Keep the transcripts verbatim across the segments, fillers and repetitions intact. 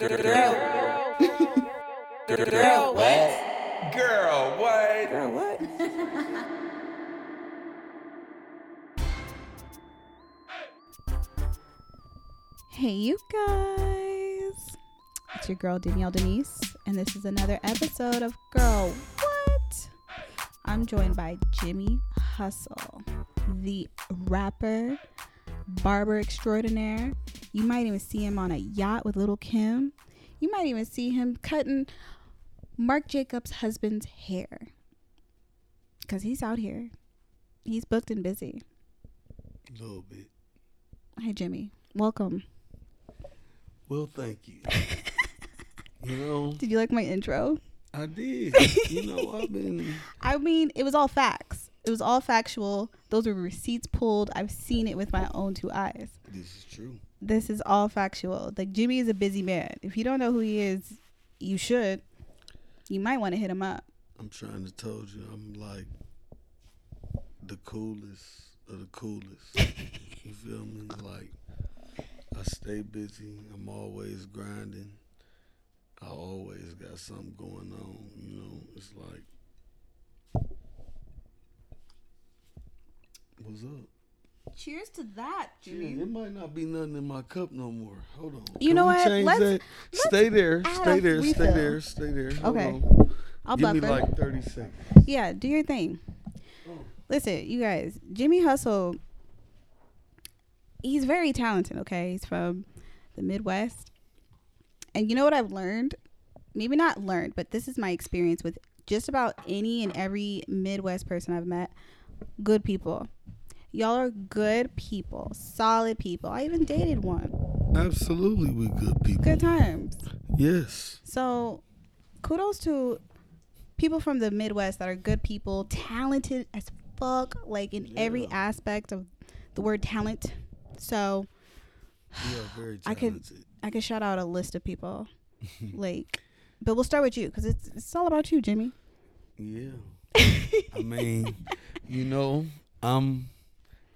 Girl, girl, girl, girl, what? Girl, what? Girl, what? Hey, you guys. It's your girl, Danielle Denise, and this is another episode of Girl, What? I'm joined by Jimmy Hustle, the rapper, barber extraordinaire. You might even see him on a yacht with Little Kim. You might even see him cutting Marc Jacobs' husband's hair. Because he's out here. He's booked and busy. A little bit. Hi, Jimmy. Welcome. Well, thank you. You know. Did you like my intro? I did. You know, I've been. I mean, it was all facts. It was all factual. Those were receipts pulled. I've seen it with my own two eyes. This is true. This is all factual. Like, Jimmy is a busy man. If you don't know who he is, you should. You might want to hit him up. I'm trying to tell you, I'm like the coolest of the coolest. You feel me? Like, I stay busy. I'm always grinding. I always got something going on. You know, it's like, what's up? Cheers to that, Jimmy. Yeah, it might not be nothing in my cup no more. Hold on. You Can know what? Let's, let's stay there. Stay there. Refill. Stay there. Stay there. Hold okay. On. I'll Give buffer. me like thirty seconds. Yeah, do your thing. Oh. Listen, you guys. Jimmy Hustle. He's very talented. Okay, he's from the Midwest, and you know what I've learned? Maybe not learned, but this is my experience with just about any and every Midwest person I've met. Good people. Y'all are good people, solid people. I even dated one. Absolutely, we're good people. Good times. Yes. So, kudos to people from the Midwest that are good people, talented as fuck, like in yeah. every aspect of the word talent. So, we are very talented. I could I could shout out a list of people, like, but we'll start with you because it's it's all about you, Jimmy. Yeah. I mean, you know, I'm.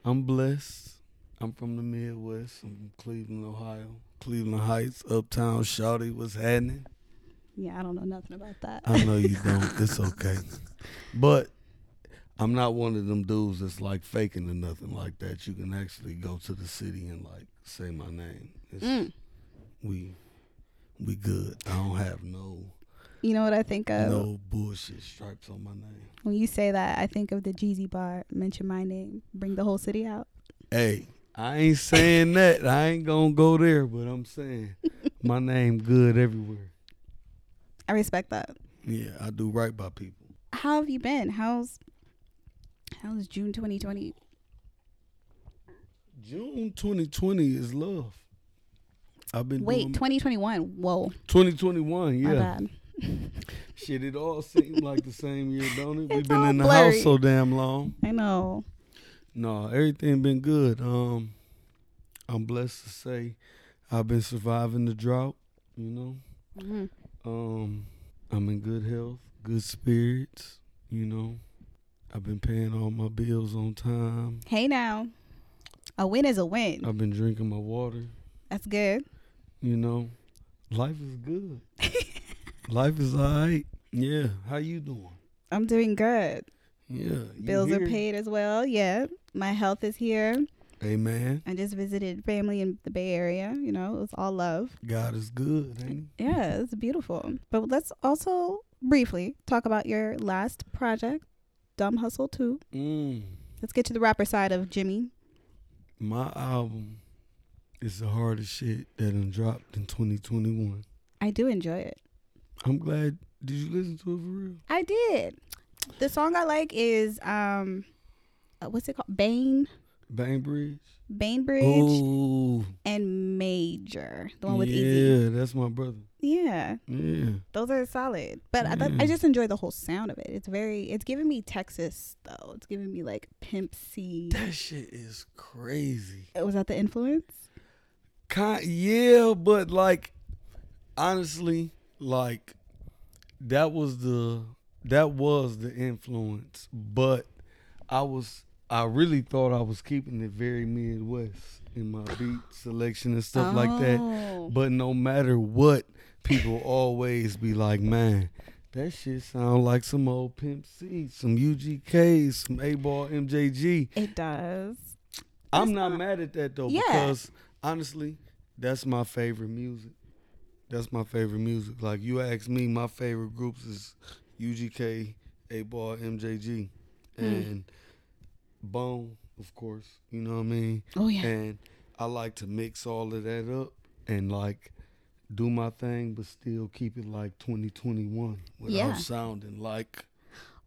I'm blessed. I'm from the Midwest. I'm from Cleveland, Ohio. Cleveland Heights, Uptown, Shawty, what's happening? Yeah, I don't know nothing about that. I know you don't. It's okay. But I'm not one of them dudes that's like faking or nothing like that. You can actually go to the city and like say my name. It's, mm. We we good. I don't have no. You know what I think of? No bullshit stripes on my name. When you say that, I think of the Jeezy bar. Mention my name. Bring the whole city out. Hey, I ain't saying that. I ain't going to go there, but I'm saying my name good everywhere. I respect that. Yeah, I do right by people. How have you been? How's how's June twenty twenty? June twenty twenty is love. I've been Wait, doing twenty twenty-one. Whoa. twenty twenty-one, yeah. My bad. Shit, it all seemed like the same year, don't it? We've been in the blurry. house so damn long. I know. No, everything been good. Um, I'm blessed to say I've been surviving the drought, you know. Mm-hmm. Um, I'm in good health, good spirits, you know. I've been paying all my bills on time. Hey now, a win is a win. I've been drinking my water. That's good. You know, life is good. Life is all right. Yeah. How you doing? I'm doing good. Yeah. Bills are paid as well. Yeah. My health is here. Amen. I just visited family in the Bay Area. You know, it was all love. God is good, ain't he? Yeah, it's beautiful. But let's also briefly talk about your last project, Dumb Hustle two. Mm. Let's get to the rapper side of Jimmy. My album is the hardest shit that I dropped in twenty twenty-one. I do enjoy it. I'm glad. Did you listen to it for real? I did. The song I like is, um, uh, what's it called? Bane? Bainbridge. Bainbridge. Oh. And Major. The one with E Z. Yeah, E Z. That's my brother. Yeah. Yeah. Those are solid. But yeah. I th- I just enjoy the whole sound of it. It's very, it's giving me Texas, though. It's giving me, like, Pimp C. That shit is crazy. Was that the influence? Kind, yeah, but, like, honestly... Like, that was the that was the influence, but I was I really thought I was keeping it very Midwest. in my beat selection and stuff oh. like that. But no matter what, people always be like, man, that shit sound like some old Pimp C, some U G K, some A Ball, M J G. It does. I'm it's not, not mad at that though, yeah. because honestly, that's my favorite music. That's my favorite music. Like, you ask me, my favorite groups is U G K, A Ball, M J G, and mm. Bone, of course. You know what I mean? Oh yeah. And I like to mix all of that up and like do my thing, but still keep it like twenty twenty-one without yeah. sounding like,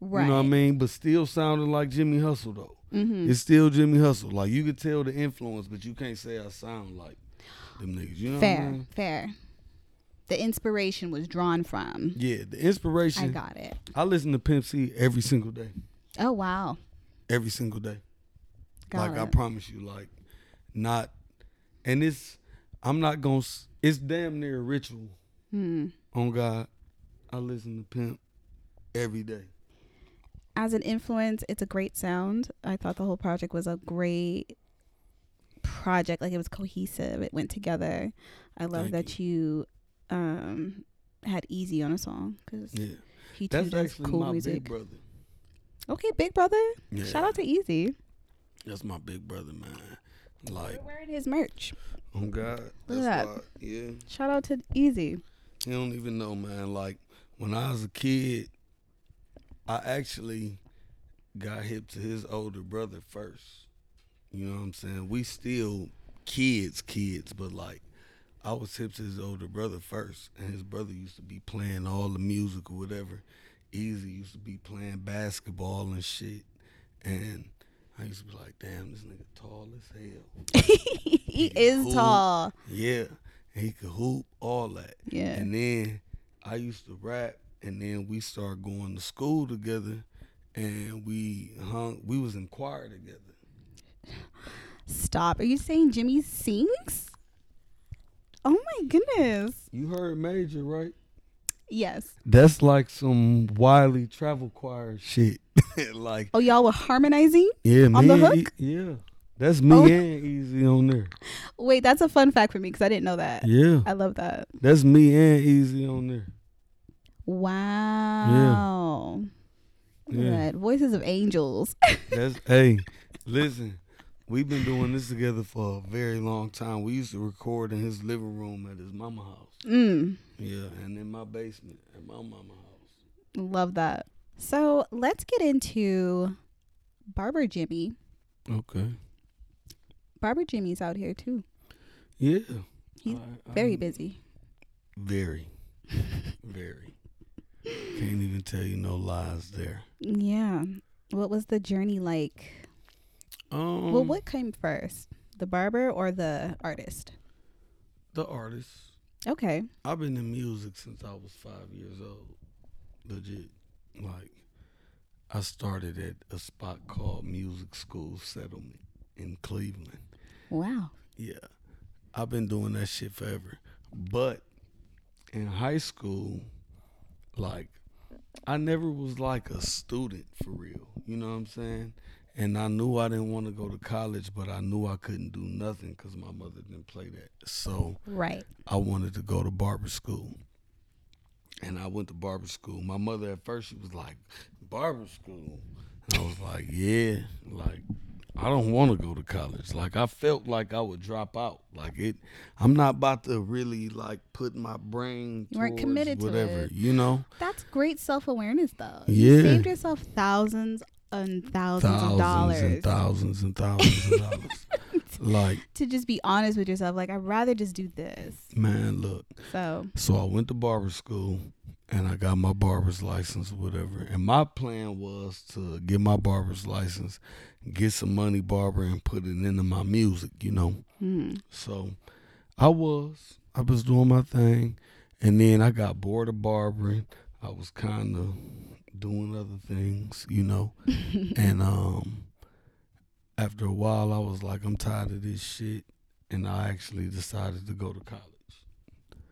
right. you know what I mean? But still sounding like Jimmy Hustle though. Mm-hmm. It's still Jimmy Hustle. Like, you could tell the influence, but you can't say I sound like them niggas. You know fair, what I mean? Fair. The inspiration was drawn from. Yeah, the inspiration. I got it. I listen to Pimp C every single day. Oh wow. Every single day. Got like it. I promise you, like, not, and it's, I'm not gonna, it's damn near a ritual. Mm. On God, I listen to Pimp every day. As an influence, it's a great sound. I thought the whole project was a great project. Like, it was cohesive. It went together. I love Thank that you, you um, had E Z on a song because yeah. he too does cool my music. Big brother. Okay, big brother. Yeah. Shout out to E Z. That's my big brother, man. Like, we're wearing his merch. Oh God, look at that. Why, yeah. Shout out to E Z. You don't even know, man. Like, when I was a kid, I actually got hip to his older brother first. You know what I'm saying? We still kids, kids, but like, I was hip to his older brother first, and his brother used to be playing all the music or whatever. E Z used to be playing basketball and shit, and I used to be like, damn, this nigga tall as hell. he, he is hoop. tall. Yeah, he could hoop, all that. Yeah. And then I used to rap, and then we started going to school together, and we hung. We was in choir together. Stop. Are you saying Jimmy sings? Oh, my goodness. You heard Major, right? Yes. That's like some Wiley travel choir shit. Like, oh, y'all were harmonizing? Yeah, me on the hook? E- yeah. That's me oh. and E Z on there. Wait, that's a fun fact for me because I didn't know that. Yeah. I love that. That's me and E Z on there. Wow. Yeah. yeah. That. Voices of angels. That's hey, listen, we've been doing this together for a very long time. We used to record in his living room at his mama house. Mm. Yeah, and in my basement at my mama house. Love that. So let's get into Barber Jimmy. Okay. Barber Jimmy's out here too. Yeah. He's I, very I'm busy. Very. Very. Can't even tell you no lies there. Yeah. What was the journey like? Um, well, what came first? The barber or the artist? The artist. Okay. I've been in music since I was five years old. Legit. Like, I started at a spot called Music School Settlement in Cleveland. Wow. Yeah. I've been doing that shit forever. But in high school, like, I never was like a student for real. You know what I'm saying? And I knew I didn't want to go to college, but I knew I couldn't do nothing because my mother didn't play that. So right. I wanted to go to barber school. And I went to barber school. My mother at first, she was like, barber school? And I was like, yeah, like, I don't want to go to college. Like, I felt like I would drop out. Like, it, I'm not about to really, like, put my brain you weren't committed whatever, to whatever, you know? That's great self-awareness, though. Yeah. You saved yourself thousands and thousands, thousands of dollars. And thousands and thousands of dollars. Like, to just be honest with yourself, like, I'd rather just do this. Man, look. So so I went to barber school, and I got my barber's license or whatever. And my plan was to get my barber's license, get some money barbering, and put it into my music, you know. Mm. So I was. I was doing my thing. And then I got bored of barbering. I was kind of doing other things, you know. and, um... After a while, I was like, I'm tired of this shit, and I actually decided to go to college.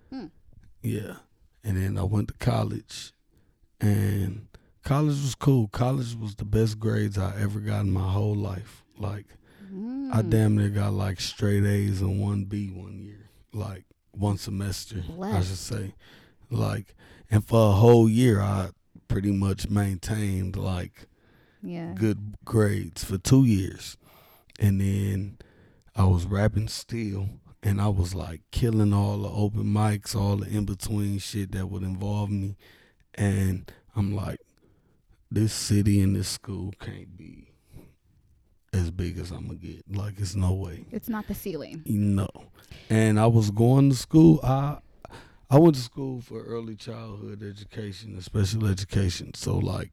Hmm. Yeah. And then I went to college, and college was cool. College was the best grades I ever got in my whole life. Like, hmm. Mm. I damn near got like straight A's and one B one year, like one semester, Bless. I should say. Like, and for a whole year, I pretty much maintained like yeah. good grades for two years. And then I was rapping still, and I was like killing all the open mics, all the in-between shit that would involve me. And I'm like, this city and this school can't be as big as I'm gonna get. Like, it's no way. It's not the ceiling. No. And I was going to school. I I went to school for early childhood education and special education. So, like,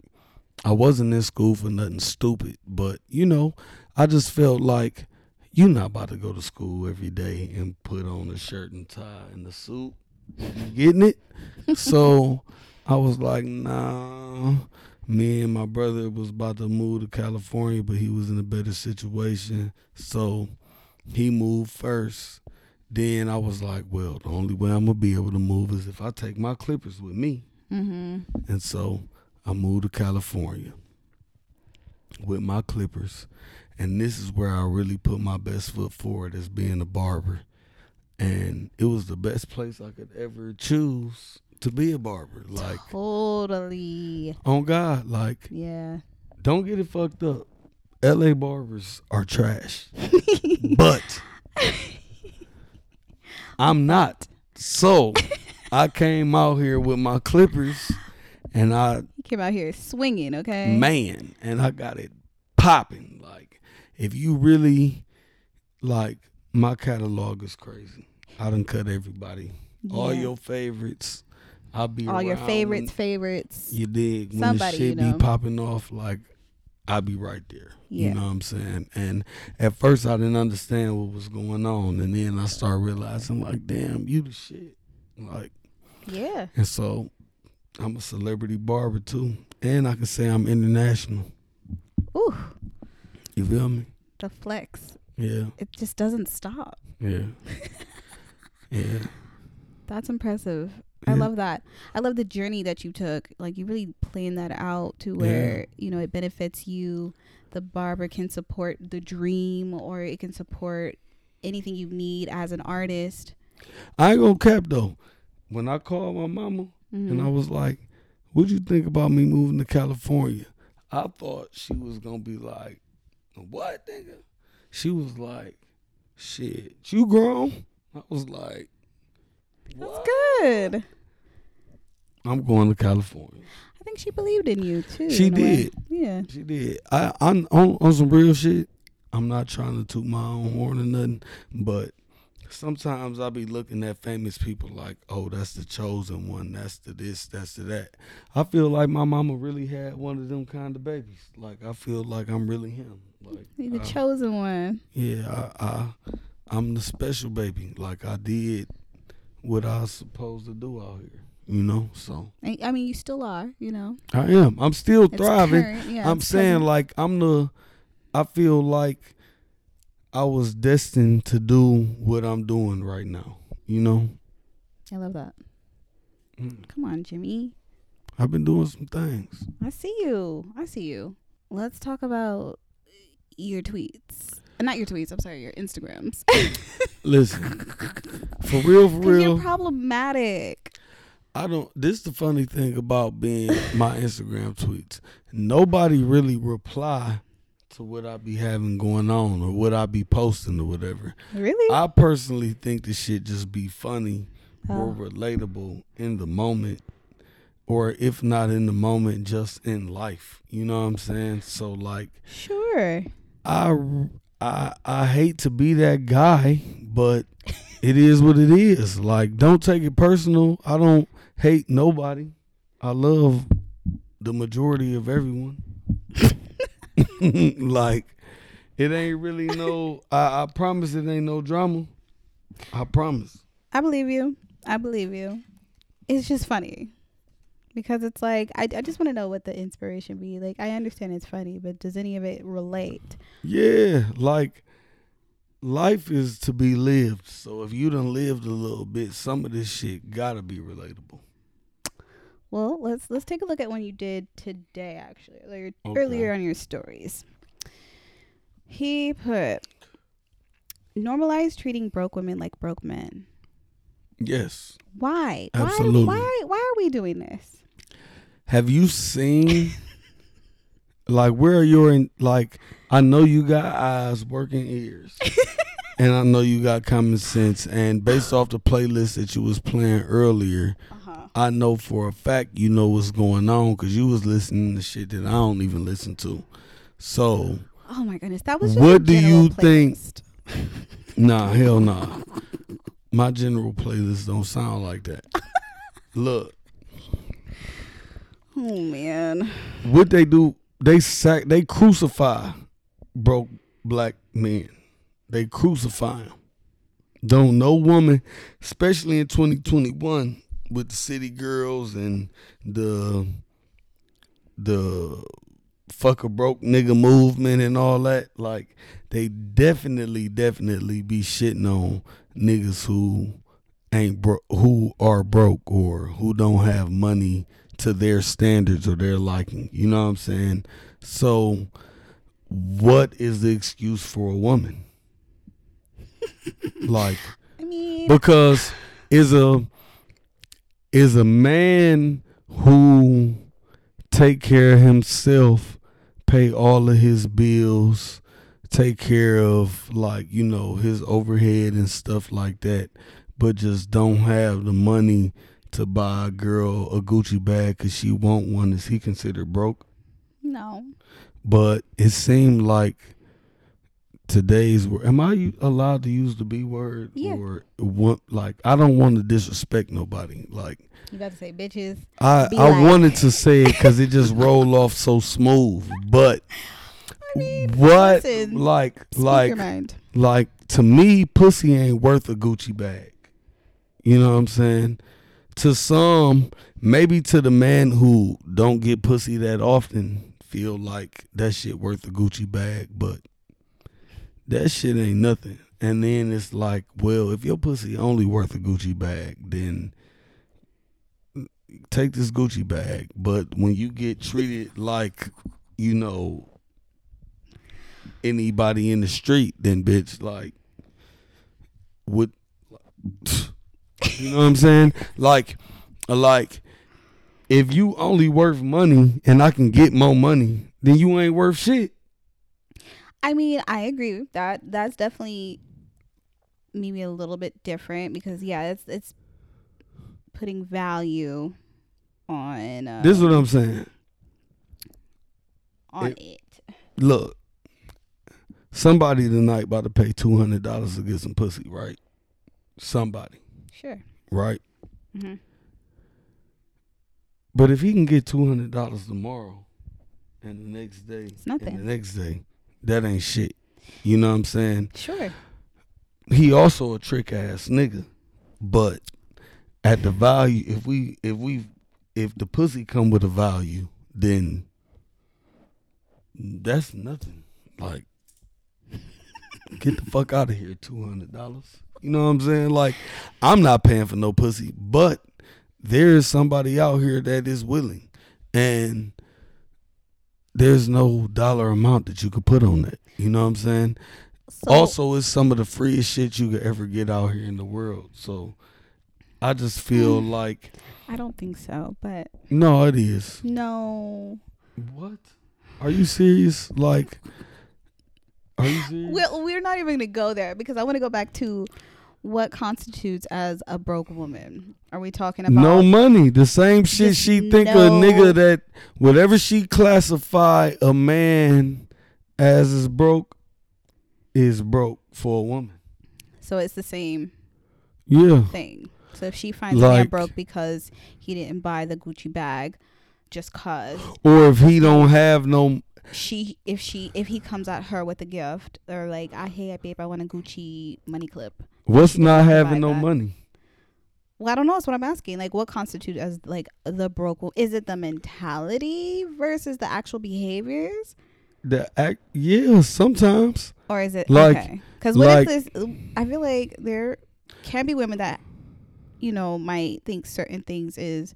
I wasn't in school for nothing stupid. But, you know, I just felt like you're not about to go to school every day and put on a shirt and tie and a suit. You getting it? So I was like, nah. Me and my brother was about to move to California, but he was in a better situation. So he moved first. Then I was like, well, the only way I'm going to be able to move is if I take my Clippers with me. Mm-hmm. And so I moved to California with my Clippers. And this is where I really put my best foot forward as being a barber. And it was the best place I could ever choose to be a barber. Like, totally. On God, like, yeah. Don't get it fucked up. L A barbers are trash. But I'm not. So I came out here with my Clippers, and I you came out here swinging, okay? Man, and I got it popping. Like, if you really, like, my catalog is crazy. I done cut everybody. Yeah. All your favorites. I'll be all around your favorites, favorites. You dig? When Somebody, the shit you know. be popping off, like, I'll be right there. Yeah. You know what I'm saying? And at first, I didn't understand what was going on. And then I started realizing, like, damn, you the shit. Like, yeah. And so I'm a celebrity barber, too. And I can say I'm international. Ooh. You feel me? The flex. Yeah. It just doesn't stop. Yeah. Yeah. That's impressive. I yeah. love that. I love the journey that you took. Like, you really planned that out to where, yeah. you know, it benefits you. The barber can support the dream, or it can support anything you need as an artist. I ain't gonna cap, though. When I called my mama, mm-hmm. and I was like, what'd you think about me moving to California? I thought she was gonna be like, what, nigga? She was like, shit, you grown? I was like, that's what? Good. I'm going to California. I think she believed in you too. She did. Yeah. She did. I I'm on, on some real shit. I'm not trying to toot my own horn or nothing, but sometimes I be looking at famous people like, oh, that's the chosen one, that's the this, that's the that. I feel like my mama really had one of them kind of babies. Like, I feel like I'm really him. Like, you're the I, chosen one. Yeah, I, I I'm the special baby. Like, I did what I was supposed to do out here, you know. So I mean, you still are, you know. I am. I'm still thriving. Current, yeah, I'm saying present. Like I'm the. I feel like I was destined to do what I'm doing right now, you know. I love that. Mm. Come on, Jimmy. I've been doing some things. I see you. I see you. Let's talk about your tweets. Not your tweets. I'm sorry. Your Instagrams. Listen, for real, for real. You're problematic. I don't. This is the funny thing about being my Instagram tweets. Nobody really reply to what I be having going on or what I be posting or whatever. Really? I personally think this shit just be funny oh. or relatable in the moment, or if not in the moment, just in life. You know what I'm saying? So like, sure. I. I, I hate to be that guy, but it is what it is. Like, don't take it personal. I don't hate nobody. I love the majority of everyone. Like, it ain't really no, I, I promise it ain't no drama. I promise. I believe you. I believe you. It's just funny. Because it's like, I, I just want to know what the inspiration be. Like, I understand it's funny, but does any of it relate? Yeah, like, life is to be lived. So if you done lived a little bit, some of this shit gotta be relatable. Well, let's let's take a look at one you did today, actually. Like, okay. Earlier on your stories. He put, normalize treating broke women like broke men? Yes. Why? Absolutely. Why, why, why are we doing this? Have you seen, like, where are your, in, like, I know you got eyes, working ears, and I know you got common sense, and based off the playlist that you was playing earlier, uh-huh. I know for a fact you know what's going on, because you was listening to shit that I don't even listen to. So. Oh, my goodness. That was just what do you playlist. Think? Nah, hell nah. My general playlists don't sound like that. Look. Oh man! What they do? They sack. They crucify broke black men. They crucify them. Don't no woman, especially in twenty twenty-one, with the City Girls and the the fuck a broke nigga movement and all that. Like they definitely, definitely be shitting on niggas who ain't bro- who are broke or who don't have money to their standards or their liking. You know what I'm saying? So what is the excuse for a woman? Like, I mean, because is a is a man who take care of himself, pay all of his bills, take care of, like, you know, his overhead and stuff like that, but just don't have the money to buy a girl a Gucci bag because she want one, is he considered broke? No. But it seemed like today's word. Am I allowed to use the B word? Yeah. Or what? Like, I don't want to disrespect nobody. Like, you got to say bitches. I, I like. wanted to say it because it just rolled off so smooth. But I mean, what? Listen, like, like, like to me, pussy ain't worth a Gucci bag. You know what I'm saying? To some, maybe to the man who don't get pussy that often, feel like that shit worth a Gucci bag, but that shit ain't nothing. And then it's like, well, if your pussy only worth a Gucci bag, then take this Gucci bag. But when you get treated like, you know, anybody in the street, then bitch, like, what? You know what I'm saying? Like, like, if you only worth money and I can get more money, then you ain't worth shit. I mean, I agree with that. That's definitely maybe a little bit different because, yeah, it's it's putting value on. Uh, this is what I'm saying. On it. it. Look, somebody tonight about to pay two hundred dollars to get some pussy, right? Somebody. Sure. Right? Mm-hmm. But if he can get two hundred dollars tomorrow and the next day, it's nothing. And the next day, that ain't shit. You know what I'm saying? Sure. He also a trick ass nigga. But at the value, if we if we if the pussy come with a value, then that's nothing. Like, get the fuck out of here, two hundred dollars. You know what I'm saying? Like, I'm not paying for no pussy, but there is somebody out here that is willing. And there's no dollar amount that you could put on that. You know what I'm saying? So, also, it's some of the freest shit you could ever get out here in the world. So I just feel mm, like. I don't think so, but. No, it is. No. What? Are you serious? Like. Are you serious? We're, we're not even going to go there because I want to go back to. What constitutes as a broke woman? Are we talking about no money? The same shit she think no. a nigga that whatever she classify a man as is broke is broke for a woman. So it's the same yeah. thing. So if she finds like, a man broke because he didn't buy the Gucci bag just cause, or if he don't have no. She if she if he comes at her with a gift or like I hey babe I want a Gucci money clip. What's not having no that. money? Well, I don't know. That's what I'm asking. Like, what constitutes as like the broke? Is it the mentality versus the actual behaviors? The act, yeah, sometimes. Or is it like? Because okay. what like, is this? I feel like there can be women that you know might think certain things is.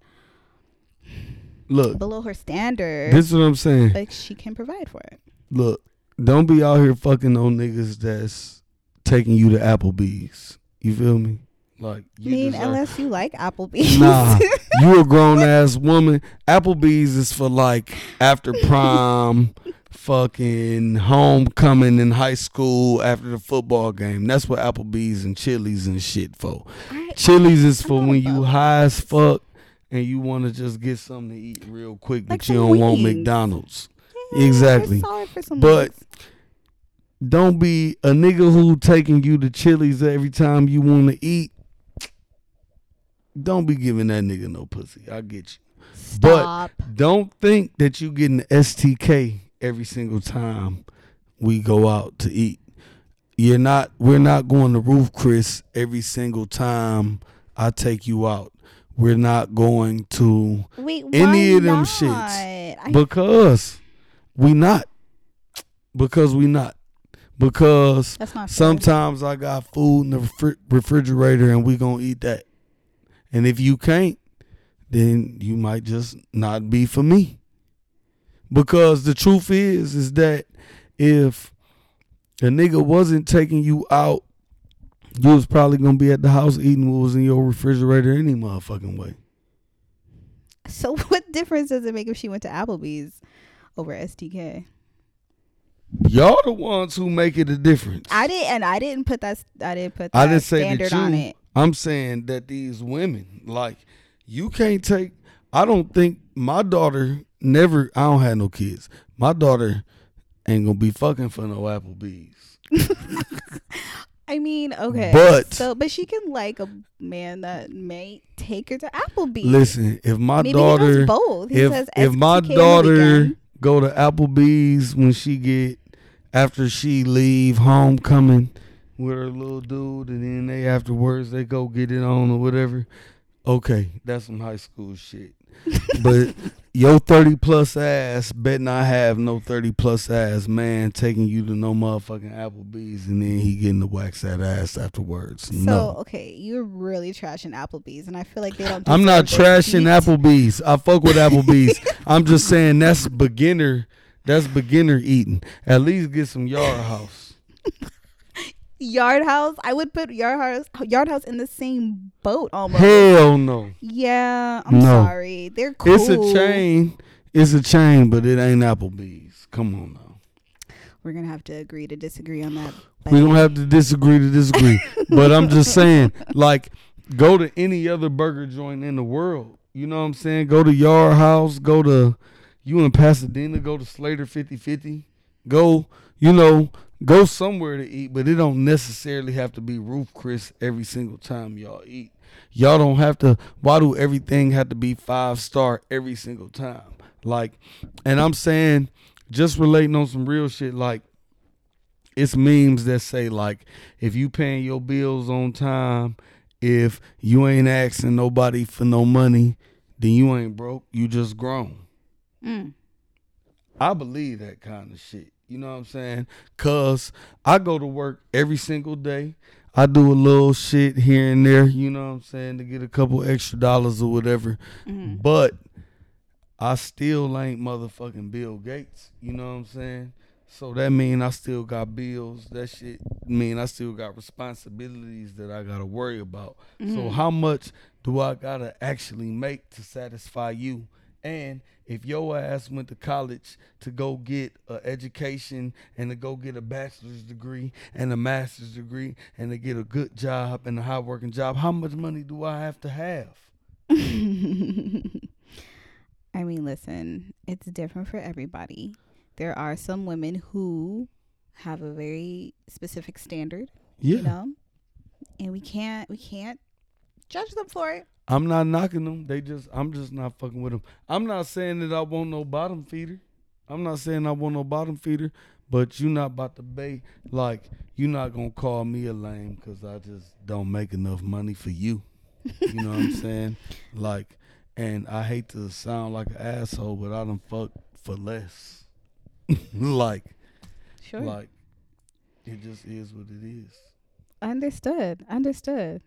Look, below her standard. This is what I'm saying. Like she can provide for it. Look, don't be out here fucking on niggas that's taking you to Applebee's. You feel me? Like, you mean, deserve- unless you like Applebee's. Nah, you a grown ass woman. Applebee's is for like after prom, fucking homecoming in high school after the football game. That's what Applebee's and Chili's and shit for. I, Chili's is for when you high as fuck and you want to just get something to eat real quick, like but you don't wings. want McDonald's. Yeah, exactly. But wings. Don't be a nigga who taking you to Chili's every time you want to eat. Don't be giving that nigga no pussy. I get you. Stop. But don't think that you getting S T K every single time we go out to eat. You're not. We're not going to Ruth Chris every single time I take you out. We're not going to Wait, any of them not? shits. I... Because we not. Because we not. Because sometimes I got food in the refri- refrigerator and we gonna eat that. And if you can't, then you might just not be for me. Because the truth is, is that if a nigga wasn't taking you out, you was probably gonna be at the house eating what was in your refrigerator any motherfucking way. So what difference does it make if she went to Applebee's over S T K? Y'all the ones who make it a difference. I didn't, and I didn't put that. I didn't put. That I didn't say standard that you, on it. I'm saying that these women, like, you can't take. I don't think my daughter never. I don't have no kids. My daughter ain't gonna be fucking for no Applebee's. I mean, okay, but so, but she can like a man that may take her to Applebee's. Listen, if my Maybe daughter, he does both. He if says if my daughter go to Applebee's when she get. After she leave homecoming with her little dude, and then they afterwards they go get it on or whatever. Okay, that's some high school shit. But your thirty plus ass bet not have no thirty plus ass man taking you to no motherfucking Applebee's, and then he getting to wax that ass afterwards. So no. Okay, you're really trashing Applebee's, and I feel like they don't. Do I'm not trashing Applebee's. I fuck with Applebee's. I'm just saying that's beginner. That's beginner eating. At least get some Yard House. Yard House? I would put Yard House Yard House in the same boat almost. Hell no. Yeah, I'm no. sorry. They're cool. It's a chain. It's a chain, but it ain't Applebee's. Come on now. We're going to have to agree to disagree on that. Buddy. We don't have to disagree to disagree. But I'm just saying, like, go to any other burger joint in the world. You know what I'm saying? Go to Yard House. Go to... You in Pasadena, go to Slater fifty fifty. Go, you know, go somewhere to eat, but it don't necessarily have to be Ruth Chris every single time y'all eat. Y'all don't have to, why do everything have to be five star every single time? Like, and I'm saying, just relating on some real shit, like, it's memes that say, like, if you paying your bills on time, if you ain't asking nobody for no money, then you ain't broke, you just grown. Mm. I believe that kind of shit. You know what I'm saying? Cause I go to work every single day. I do a little shit here and there, you know what I'm saying, to get a couple extra dollars or whatever. Mm-hmm. But I still ain't motherfucking Bill Gates. You know what I'm saying? So that mean I still got bills. That shit mean I still got responsibilities that I gotta worry about. Mm-hmm. So how much do I gotta actually make to satisfy you? And if your ass went to college to go get an education and to go get a bachelor's degree and a master's degree and to get a good job and a high working job, how much money do I have to have? I mean, listen, it's different for everybody. There are some women who have a very specific standard, yeah. you know, and we can't we can't judge them for it. I'm not knocking them. They just, I'm just not fucking with them. I'm not saying that I want no bottom feeder. I'm not saying I want no bottom feeder, but you not about to bait. Like, you not going to call me a lame because I just don't make enough money for you. You know what I'm saying? Like, and I hate to sound like an asshole, but I done fucked for less. like, sure. like, it just is what it is. Understood. Understood.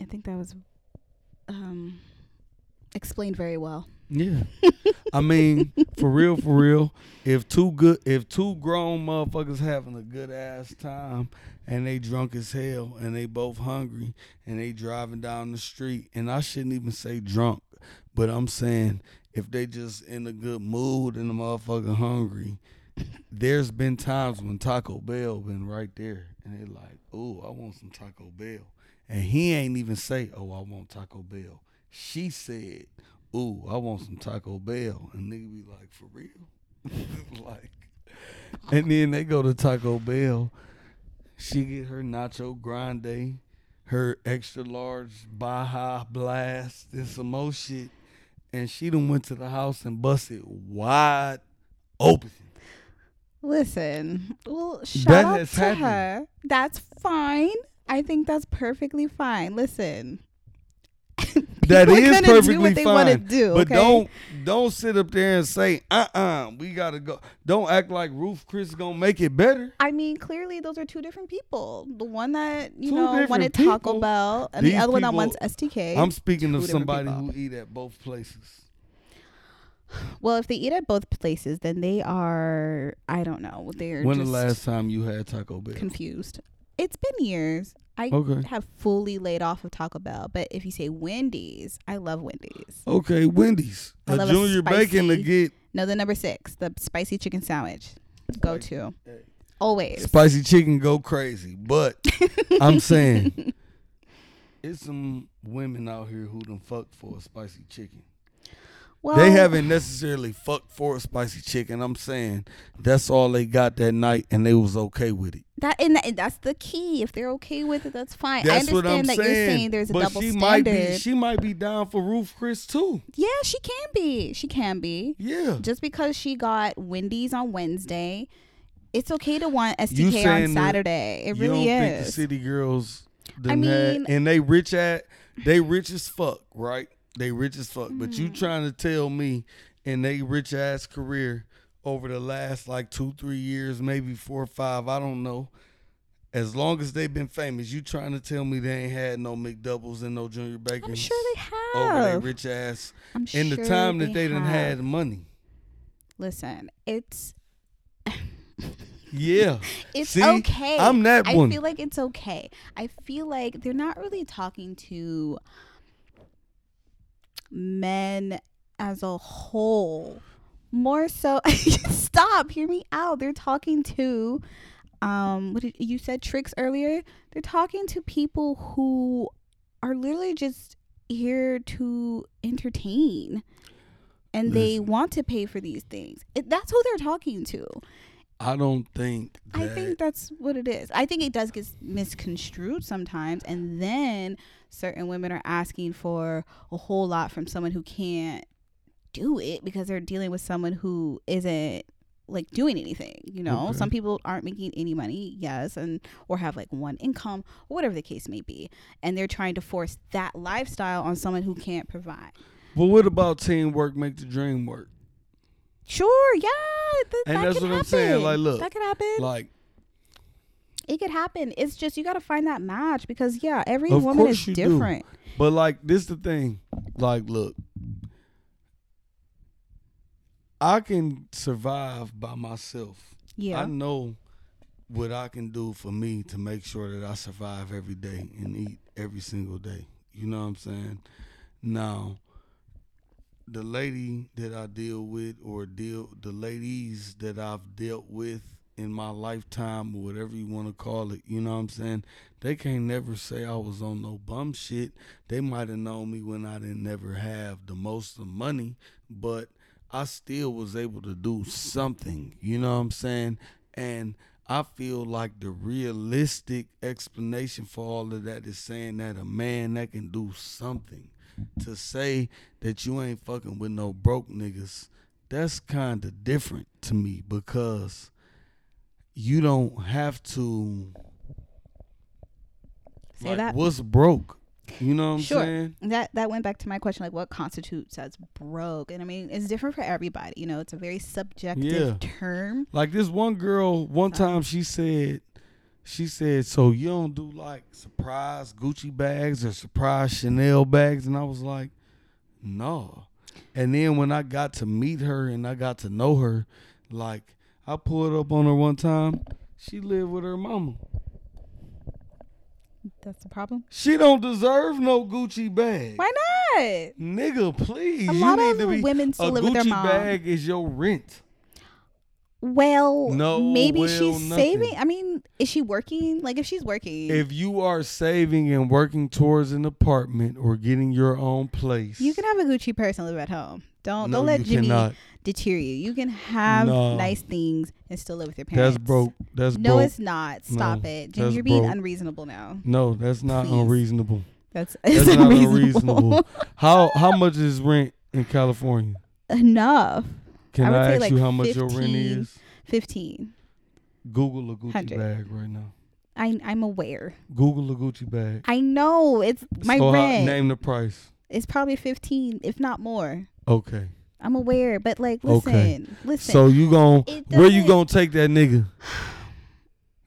I think that was... Um, explained very well. Yeah. I mean, for real, for real. If two good, if two grown motherfuckers having a good ass time and they drunk as hell and they both hungry and they driving down the street, and I shouldn't even say drunk, but I'm saying if they just in a good mood and the motherfucker hungry, there's been times when Taco Bell been right there and they like, oh, I want some Taco Bell. And he ain't even say, oh, I want Taco Bell. She said, ooh, I want some Taco Bell. And nigga be like, for real? Like, and then they go to Taco Bell. She get her nacho grande, her extra large Baja Blast, and some more shit. And she done went to the house and busted wide open. Listen, well, shout out to happened. her. That's fine. I think that's perfectly fine. Listen. That is perfectly do what they fine. Do, but okay? don't don't sit up there and say, uh-uh, we got to go. Don't act like Ruth Chris going to make it better. I mean, clearly those are two different people. The one that, you two know, wanted people. Taco Bell and These the other people, one that wants S T K. I'm speaking two of somebody people. who eat at both places. Well, if they eat at both places, then they are, I don't know. They're when just the last time you had Taco Bell? Confused. It's been years. I okay. have fully laid off of Taco Bell, but if you say Wendy's, I love Wendy's. Okay, Wendy's. I a junior a spicy, bacon to get. No, the number six, the spicy chicken sandwich. Go to. Always. Spicy chicken go crazy, but I'm saying it's some women out here who done fucked for a spicy chicken. Well, they haven't necessarily fucked for a spicy chicken. I'm saying that's all they got that night, and they was okay with it. That and, that, and that's the key. If they're okay with it, that's fine. That's I understand what I'm that saying, you're saying there's a but double she standard. Might be, she might be down for Ruth Chris too. Yeah, she can be. She can be. Yeah. Just because she got Wendy's on Wednesday, it's okay to want S T K on Saturday. It you really don't is. Think the City Girls. I mean, had, and they rich at they rich as fuck, right? They rich as fuck, but you trying to tell me in they rich ass career over the last like two, three years, maybe four or five, I don't know. As long as they've been famous, you trying to tell me they ain't had no McDoubles and no Junior Bacons. I'm sure they have. Over they rich ass. I'm in sure the time they that they have. Done had money. Listen, it's. Yeah. It's See, okay. I'm that one. I feel like it's okay. I feel like they're not really talking to men as a whole, more so. Stop, hear me out. They're talking to um what did, you said tricks earlier. They're talking to people who are literally just here to entertain, and Listen, they want to pay for these things. It, that's who they're talking to. I don't think that I think that's what it is. I think it does get misconstrued sometimes, and then certain women are asking for a whole lot from someone who can't do it because they're dealing with someone who isn't like doing anything, you know? Okay. Some people aren't making any money, yes, and or have like one income or whatever the case may be, and they're trying to force that lifestyle on someone who can't provide. Well, what about teamwork make the dream work? Sure, yeah. Th- and that that's what happen. I'm saying. Like, look. That could happen. Like, it could happen. It's just you got to find that match because, yeah, every woman is different. Do. But, like, this is the thing. Like, look. I can survive by myself. Yeah. I know what I can do for me to make sure that I survive every day and eat every single day. You know what I'm saying? Now, the lady that I deal with or deal the ladies that I've dealt with in my lifetime or whatever you want to call it, you know what I'm saying? They can't never say I was on no bum shit. They might have known me when I didn't never have the most of money, but I still was able to do something, you know what I'm saying? And I feel like the realistic explanation for all of that is saying that a man that can do something. To say that you ain't fucking with no broke niggas, that's kind of different to me because you don't have to say like, that. What's broke? You know what I'm sure. saying? That that went back to my question, like what constitutes as broke? And I mean, it's different for everybody. You know, it's a very subjective yeah. term. Like this one girl, one time she said, She said, so you don't do, like, surprise Gucci bags or surprise Chanel bags? And I was like, no. And then when I got to meet her and I got to know her, like, I pulled up on her one time. She lived with her mama. That's the problem? She don't deserve no Gucci bag. Why not? Nigga, please. A lot you need of to be, women still live Gucci with their mom. A Gucci bag is your rent. Well, no, maybe well, she's nothing. saving. I mean, is she working? Like, if she's working. If you are saving and working towards an apartment or getting your own place. You can have a Gucci purse and live at home. Don't no, don't let Jimmy cannot. deter you. You can have no. nice things and still live with your parents. That's broke. That's no, broke. No, it's not. Stop no, it. Jimmy, you're being broke. unreasonable now. No, that's not Please. unreasonable. That's, that's not unreasonable. unreasonable. How how much is rent in California? Enough. Can I, would I say ask like you how much fifteen your rent is? Fifteen. Google a Gucci one hundred bag right now. I I'm aware. Google a Gucci bag. I know it's my so rent. How, name the price. It's probably fifteen, if not more. Okay. I'm aware, but like, listen, okay. listen. So you gon' where you gonna take that nigga?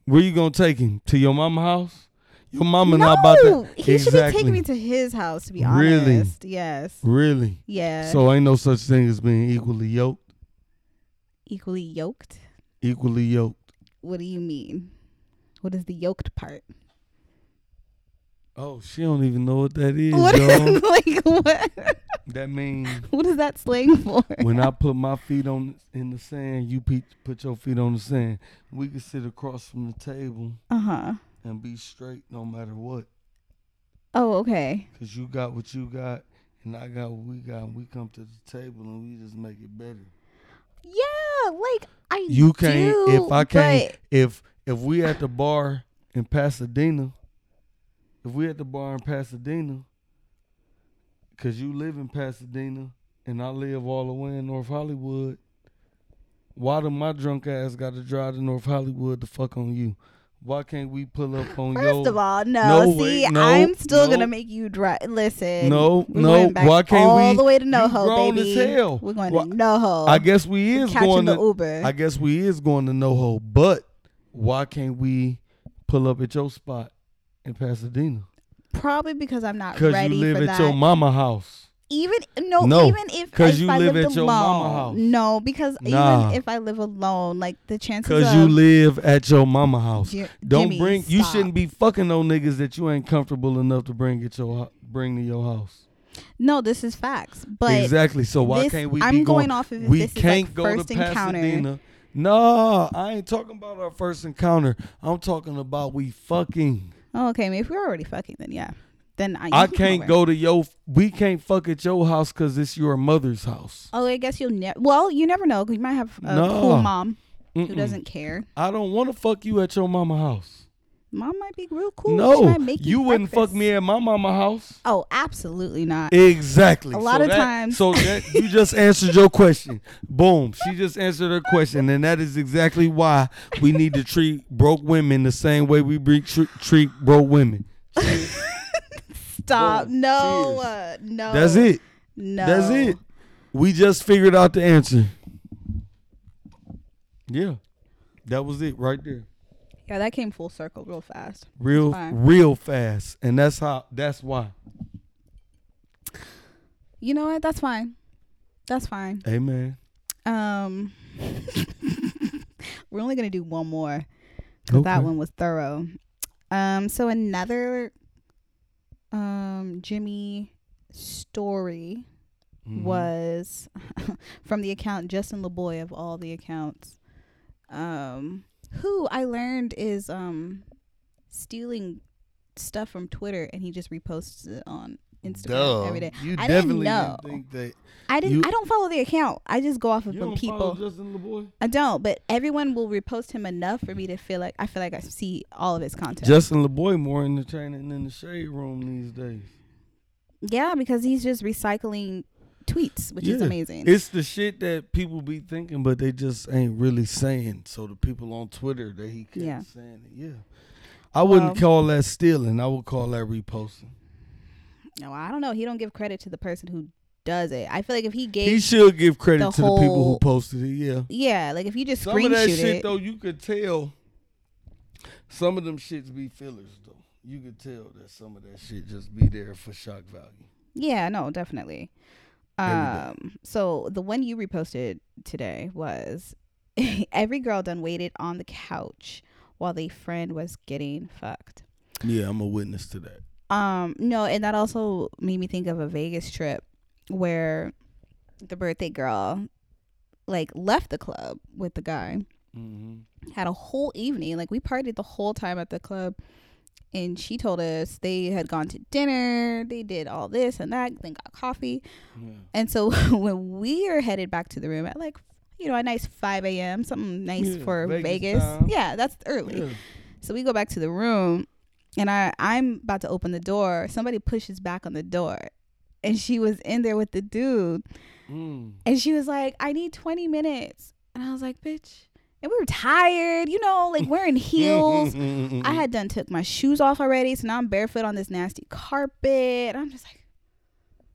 Where you gonna take him to your mama house? Your mama no, not about that. He exactly. should be taking me to his house. To be honest, really? yes, really, yeah. So ain't no such thing as being equally yoked. Equally yoked? Equally yoked. What do you mean? What is the yoked part? Oh, she don't even know what that is, what is like what? That means... What is that slang for? When I put my feet on in the sand, you pe- put your feet on the sand. We can sit across from the table uh-huh. and be straight no matter what. Oh, okay. Because you got what you got, and I got what we got, and we come to the table, and we just make it better. Yeah, like I you can't, do, if I can't, if if we at the bar in Pasadena, if we at the bar in Pasadena, because you live in Pasadena and I live all the way in North Hollywood, why do my drunk ass got to drive to North Hollywood to fuck on you? Why can't we pull up on you? First your, of all, no. no see, wait, no, I'm still no, gonna make you drive. Listen, no, we're no. Back why can't all we all the way to NoHo, baby? As hell. We're going well, to NoHo. I guess we is going to Uber. I guess we is going to NoHo. But why can't we pull up at your spot in Pasadena? Probably because I'm not ready for that. Because you live at that. your mama house. Even no, no, even if, if you I live lived at alone, your mama house. no, because nah. even if I live alone, like the chances because you live at your mama house. J- Don't Jimmy, bring. Stop. You shouldn't be fucking no niggas that you ain't comfortable enough to bring at your bring to your house. No, this is facts. But exactly. So why this, can't we? Be I'm going, going off of we this can't is like go first to Pasadena. Encounter. No, I ain't talking about our first encounter. I'm talking about we fucking. Oh, okay. I mean, if we're already fucking, then yeah. Then I, I can't go to your, we can't fuck at your house because it's your mother's house. Oh, I guess you'll never, well, you never know. You might have a no. cool mom Mm-mm. who doesn't care. I don't want to fuck you at your mama house. Mom might be real cool. No, make you, you wouldn't fuck me at my mama house. Oh, absolutely not. Exactly. A lot so of that, times. So that you just answered your question. Boom. She just answered her question. And that is exactly why we need to treat broke women the same way we be, tre- treat broke women. Stop. Whoa, no. Uh, no. That's it. No. That's it. We just figured out the answer. Yeah. That was it right there. Yeah, that came full circle real fast. Real real fast. And that's how that's why. You know what? That's fine. That's fine. Amen. Um We're only going to do one more. Okay. That one was thorough. Um so another Um, Jimmy story mm-hmm. was from the account Justin LaBoy of all the accounts, um, who I learned is um, stealing stuff from Twitter, and he just reposts it on Instagram Duh. every day. You I didn't know. Didn't think that I didn't. You, I don't follow the account. I just go off of you don't people. Justin LaBoy? I don't, but everyone will repost him enough for me to feel like I feel like I see all of his content. Justin LaBoy more entertaining than the Shade Room these days. Yeah, because he's just recycling tweets, which yeah. is amazing. It's the shit that people be thinking, but they just ain't really saying. So the people on Twitter that he kept yeah. saying it, yeah. I wouldn't um, call that stealing. I would call that reposting. No, I don't know. He don't give credit to the person who does it. I feel like if he gave, he should give credit the to whole, the people who posted it. Yeah, yeah. Like if you just some screenshot of that shit, it, though, you could tell. Some of them shits be fillers, though. You could tell that some of that shit just be there for shock value. Yeah, no, definitely. Um, so the one you reposted today was every girl done waited on the couch while their friend was getting fucked. Yeah, I'm a witness to that. Um, no, and that also made me think of a Vegas trip where the birthday girl like left the club with the guy. Mm-hmm. Had a whole evening, like we partied the whole time at the club, and she told us they had gone to dinner, they did all this and that, then got coffee. Yeah. And so when we are headed back to the room at like, you know, a nice five a.m. something nice yeah, for Vegas, Vegas. Yeah, that's early. Yeah. So we go back to the room, and I I'm about to open the door. Somebody pushes back on the door, and she was in there with the dude. Mm. And she was like, I need twenty minutes. And I was like, bitch. And we were tired, you know, like wearing heels. I had done took my shoes off already, so now I'm barefoot on this nasty carpet. I'm just like,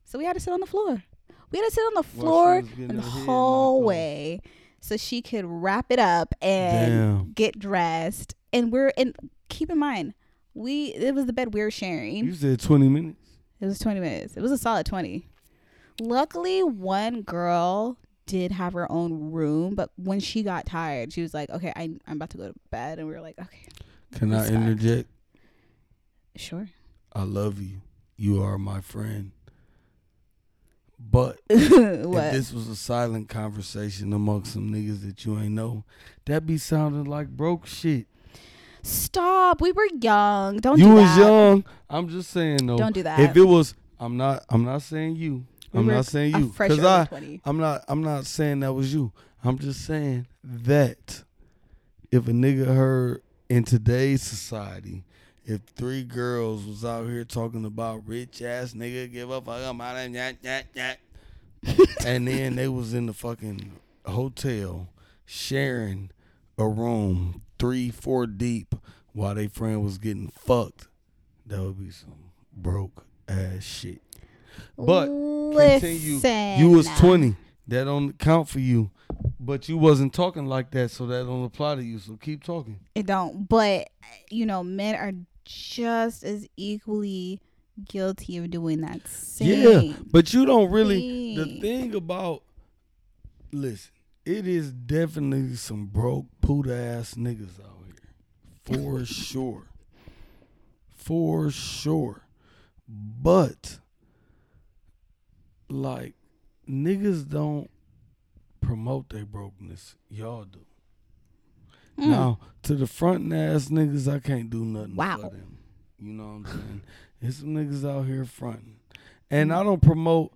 so we had to sit on the floor. We had to sit on the floor in the hallway so she could wrap it up and Damn. Get dressed. And we're and keep in mind, we it was the bed we were sharing. You said twenty minutes. It was twenty minutes. It was a solid twenty. Luckily, one girl did have her own room, but when she got tired, she was like, okay, I, I'm about to go to bed. And we were like, okay. Can I interject? Sure. I love you. You are my friend. But if this was a silent conversation amongst some niggas that you ain't know, that be sounding like broke shit. Stop. We were young. Don't do that. You was young. I'm just saying though. Don't do that. If it was, I'm not I'm not saying you. I'm not saying you. Because I I'm not I'm not saying that was you. I'm just saying that if a nigga heard in today's society, if three girls was out here talking about rich ass nigga, give a fuck about it, yat, yat, yat. And then they was in the fucking hotel sharing a room three, four deep while they friend was getting fucked, that would be some broke ass shit. But Listen. continue. You was twenty. That don't count for you. But you wasn't talking like that, so that don't apply to you. So keep talking. It don't. But, you know, men are just as equally guilty of doing that same. Yeah, but you don't really. Thing. The thing about, listen, it is definitely some broke, puta ass niggas out here. For sure. For sure. But like, niggas don't promote their brokenness. Y'all do. Mm. Now, to the front ass niggas, I can't do nothing wow. for them. You know what I'm saying? There's some niggas out here fronting. And I don't promote.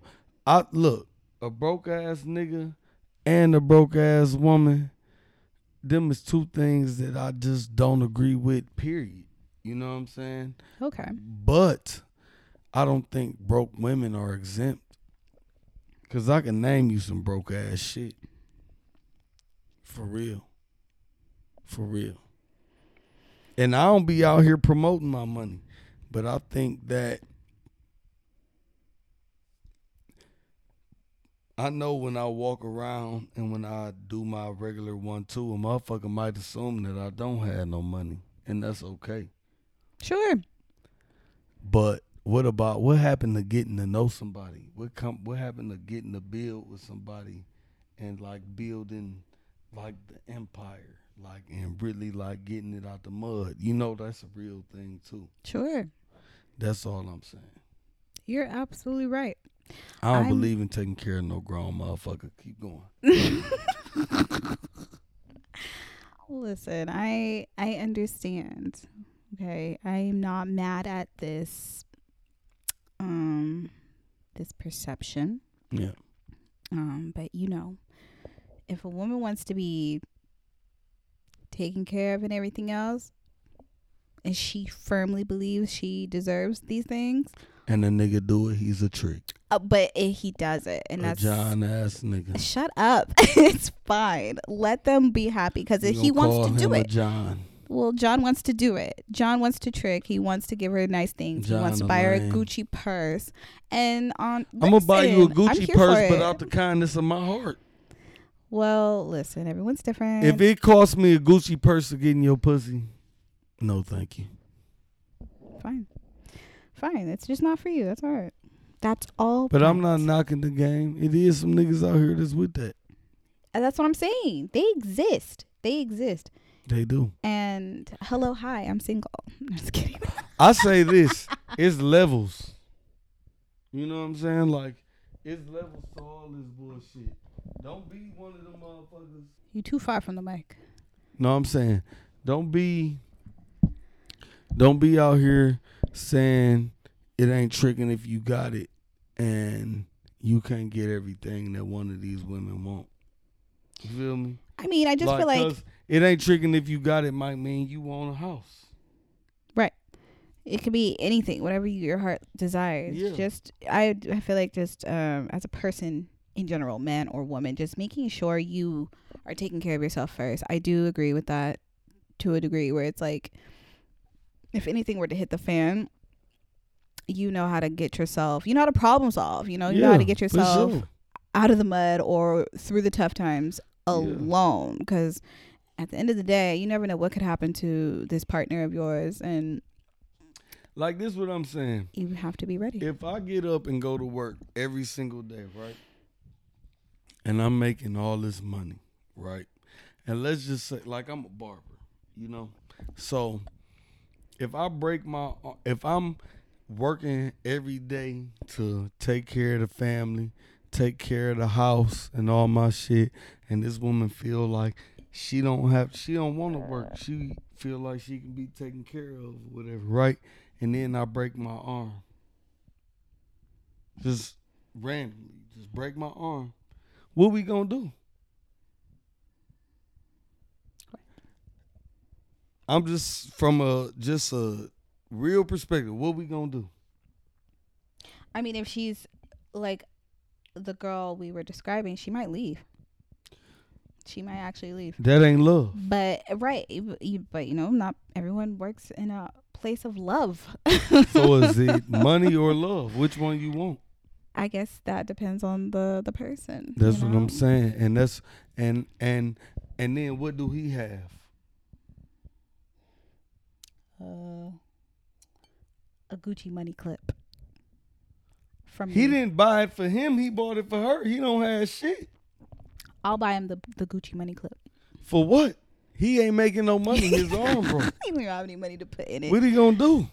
I Look, a broke ass nigga and a broke ass woman, them is two things that I just don't agree with, period. You know what I'm saying? Okay. But I don't think broke women are exempt. Because I can name you some broke-ass shit. For real. For real. And I don't be out here promoting my money. But I think that I know when I walk around and when I do my regular one-two, a motherfucker might assume that I don't have no money. And that's okay. Sure. But what about what happened to getting to know somebody? What come? What happened to getting to build with somebody, and like building, like the empire, like and really like getting it out the mud? You know, that's a real thing too. Sure. That's all I'm saying. You're absolutely right. I don't I'm... believe in taking care of no grown motherfucker. Keep going. Listen, I I understand. Okay, I am not mad at this. Um, this perception. Yeah. Um, but you know, if a woman wants to be taken care of and everything else, and she firmly believes she deserves these things, and the nigga do it, he's a trick. Uh, but it, he does it, and a that's John ass nigga. Shut up! It's fine. Let them be happy because he wants to do it. John. Well, John wants to do it. John wants to trick. He wants to give her nice things. John he wants to buy her a Gucci purse. And on I'm going to buy you a Gucci purse, but out the kindness of my heart. Well, listen, everyone's different. If it costs me a Gucci purse to get in your pussy, no, thank you. Fine. Fine. It's just not for you. That's all right. That's all. But points. I'm not knocking the game. It is some niggas out here that's with that. And that's what I'm saying. They exist. They exist. They do. And hello, hi, I'm single. I'm just kidding. I say this. It's levels. You know what I'm saying? Like, it's levels to all this bullshit. Don't be one of them motherfuckers. You too far from the mic. No, I'm saying, don't be, don't be out here saying it ain't tricking if you got it, and you can't get everything that one of these women want. You feel me? I mean, I just like, feel like it ain't tricking if you got it might mean you want a house. Right. It could be anything, whatever your heart desires. Yeah. Just I, I feel like just um, as a person. In general, man or woman, just making sure you are taking care of yourself first. I do agree with that to a degree where it's like, if anything were to hit the fan, you know how to get yourself, you know how to problem solve, you know, you yeah, know how to get yourself sure. out of the mud or through the tough times alone. Because yeah. at the end of the day, you never know what could happen to this partner of yours. And like this is what I'm saying. You have to be ready. If I get up and go to work every single day, right? And I'm making all this money, right? And let's just say, like, I'm a barber, you know? So if I break my, if I'm working every day to take care of the family, take care of the house and all my shit, and this woman feel like she don't have, she don't want to work. She feel like she can be taken care of, whatever, right? And then I break my arm. Just randomly, just break my arm. What we gonna do? I'm just from a just a real perspective. What we gonna do? I mean, if she's like the girl we were describing, she might leave. She might actually leave. That ain't love. But right, but you know, not everyone works in a place of love. So is it money or love? Which one you want? I guess that depends on the, the person. That's you know? What I'm saying. And that's and and and then what do he have? Uh, a Gucci money clip. From He me. Didn't buy it for him, he bought it for her. He don't have shit. I'll buy him the, the Gucci money clip. For what? He ain't making no money. His arm broke. He don't have any money to put in it. What he gonna do?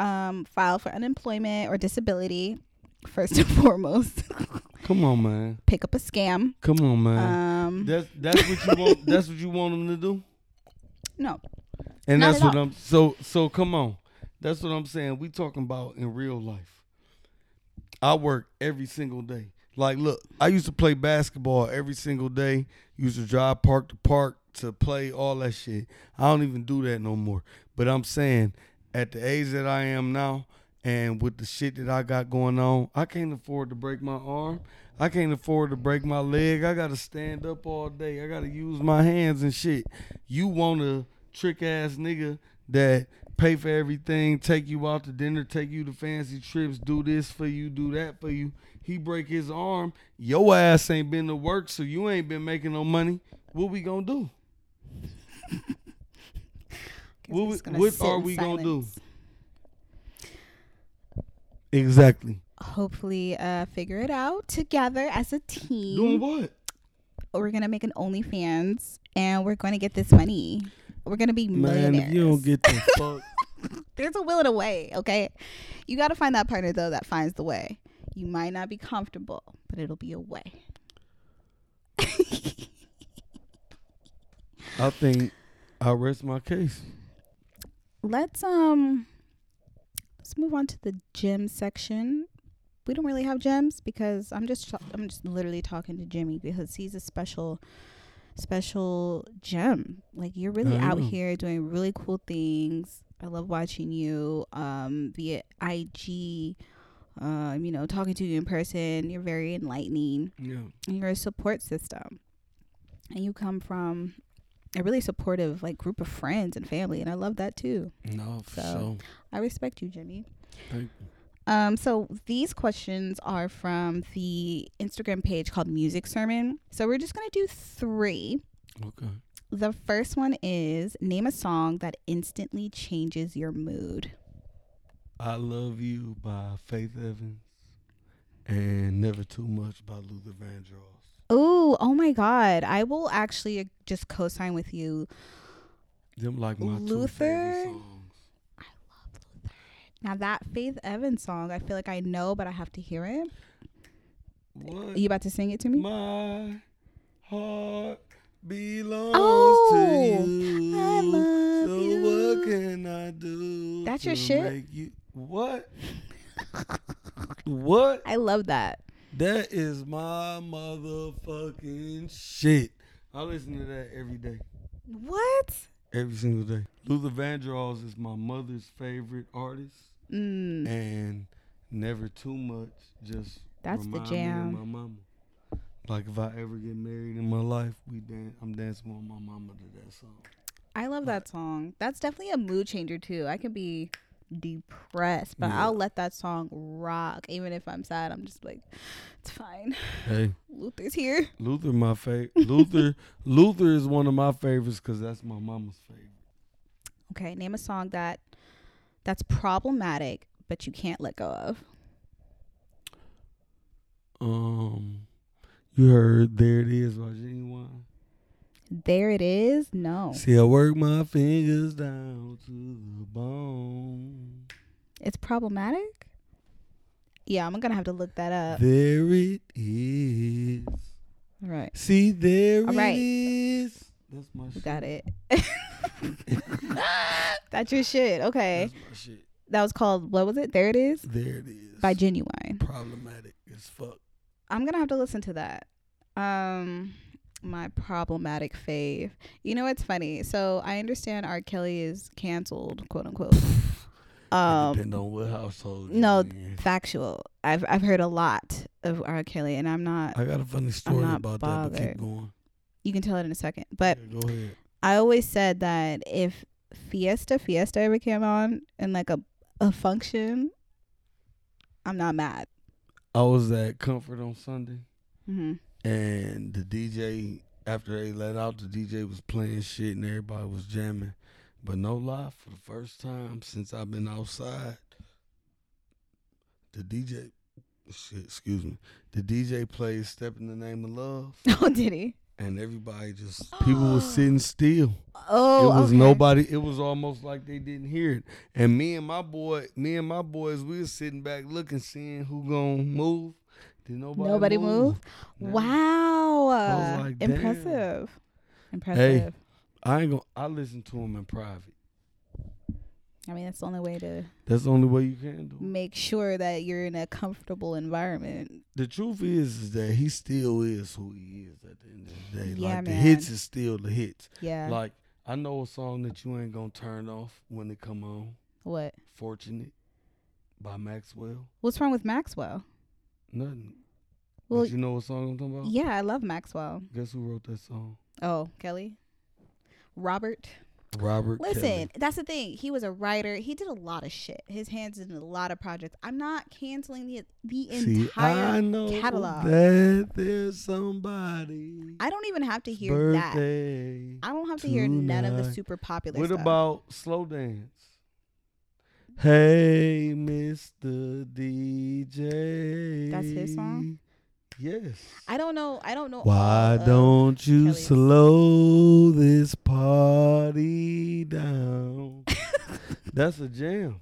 Um, file for unemployment or disability, first and foremost. Come on, man. Pick up a scam. Come on, man. Um, that's that's what you want. That's what you want them to do. No. And that's what all. I'm. So so come on. That's what I'm saying. We talking about in real life. I work every single day. Like, look, I used to play basketball every single day. Used to drive park to park to play all that shit. I don't even do that no more. But I'm saying. At the age that I am now and with the shit that I got going on, I can't afford to break my arm. I can't afford to break my leg. I got to stand up all day. I got to use my hands and shit. You want a trick-ass nigga that pay for everything, take you out to dinner, take you to fancy trips, do this for you, do that for you. He break his arm. Your ass ain't been to work, so you ain't been making no money. What we gonna do? What, what are we going to do? Exactly. Hopefully uh, figure it out together as a team. Doing what? We're going to make an OnlyFans, and we're going to get this money. We're going to be millionaires. Man, if you don't get the fuck. There's a will and a way, okay? You got to find that partner, though, that finds the way. You might not be comfortable, but it'll be a way. I think I rest my case. Let's um, let's move on to the gym section. We don't really have gyms because I'm just tra- I'm just literally talking to Jimmy because he's a special, special gem. Like you're really I out know. Here doing really cool things. I love watching you um via I G, um you know talking to you in person. You're very enlightening. Yeah, and you're a support system, and you come from a really supportive like group of friends and family, and I love that too. No, for so sure. I respect you, Jimmy. Thank you. Um, so these questions are from the Instagram page called Music Sermon. So we're just gonna do three. Okay. The first one is name a song that instantly changes your mood. I Love You by Faith Evans and Never Too Much by Luther Vandross. Ooh, oh my God. I will actually just co-sign with you. Them like my Luther, two favorite songs. I love Luther. Now that Faith Evans song, I feel like I know, but I have to hear it. What? Are you about to sing it to me? My heart belongs oh, to you. I love so you. So what can I do? That's your shit? You, what? What? I love that. That is my motherfucking shit. I listen to that every day. What? Every single day. Luther Vandross is my mother's favorite artist. Mm. And Never Too Much just That's remind the jam. Me of my mama. Like if I ever get married in my life, we dan- I'm dancing with my mama to that song. I love that song. That's definitely a mood changer too. I can be depressed, but yeah. I'll let that song rock. Even if I'm sad, I'm just like, it's fine. Hey, Luther's here. Luther, my favorite. Luther, Luther is one of my favorites because that's my mama's favorite. Okay, name a song that that's problematic, but you can't let go of. Um. You heard There It Is by Genuine? There It Is? No. See, I work my fingers down to the bone. It's problematic? Yeah, I'm going to have to look that up. There it is. All right. See, there All right. it is. That's my shit. Got it. That's your shit. Okay. That's my shit. That was called, what was it? There It Is? There It Is. By Genuine. Problematic as fuck. I'm going to have to listen to that. Um, my problematic fave. You know, it's funny. So I understand R. Kelly is canceled, quote unquote. Um, Depending on what household. No, man. Factual. I've I've heard a lot of R. Kelly, and I'm not. I got a funny story about bothered. that, but keep going. You can tell it in a second. But yeah, go ahead. I always said that if Fiesta Fiesta ever came on in like a, a function, I'm not mad. I was at Comfort on Sunday, mm-hmm. and the D J, after they let out, the D J was playing shit and everybody was jamming. But no lie, for the first time since I've been outside, the D J, shit, excuse me, the D J played Step in the Name of Love. Oh, did he? And everybody just, people was sitting still. Oh, It was okay. nobody, it was almost like they didn't hear it. And me and my boy, me and my boys, we were sitting back looking, seeing who gonna move. Did nobody Nobody move? move? Wow. I was like, damn. Impressive. Impressive. Hey, I ain't gonna, I listen to them in private. I mean, that's the only way to. That's the only way you can do it. Make sure that you're in a comfortable environment. The truth is, is that he still is who he is at the end of the day. Yeah, like, man. The hits is still the hits. Yeah. Like, I know a song that you ain't going to turn off when it come on. What? Fortunate by Maxwell. What's wrong with Maxwell? Nothing. Well, but you know what song I'm talking about? Yeah, I love Maxwell. Guess who wrote that song? Oh, Kelly? Robert? Robert Listen, Kelly. That's the thing. He was a writer. He did a lot of shit. His hands did a lot of projects. I'm not canceling the the See, entire I know catalog. That there's somebody. I don't even have to hear that. I don't have to tonight. hear none of the super popular what stuff. What about Slow Dance? Hey, Mister D J. That's his song? Yes. I don't know. I don't know. Why don't you Kelly's. slow this party down? That's a jam.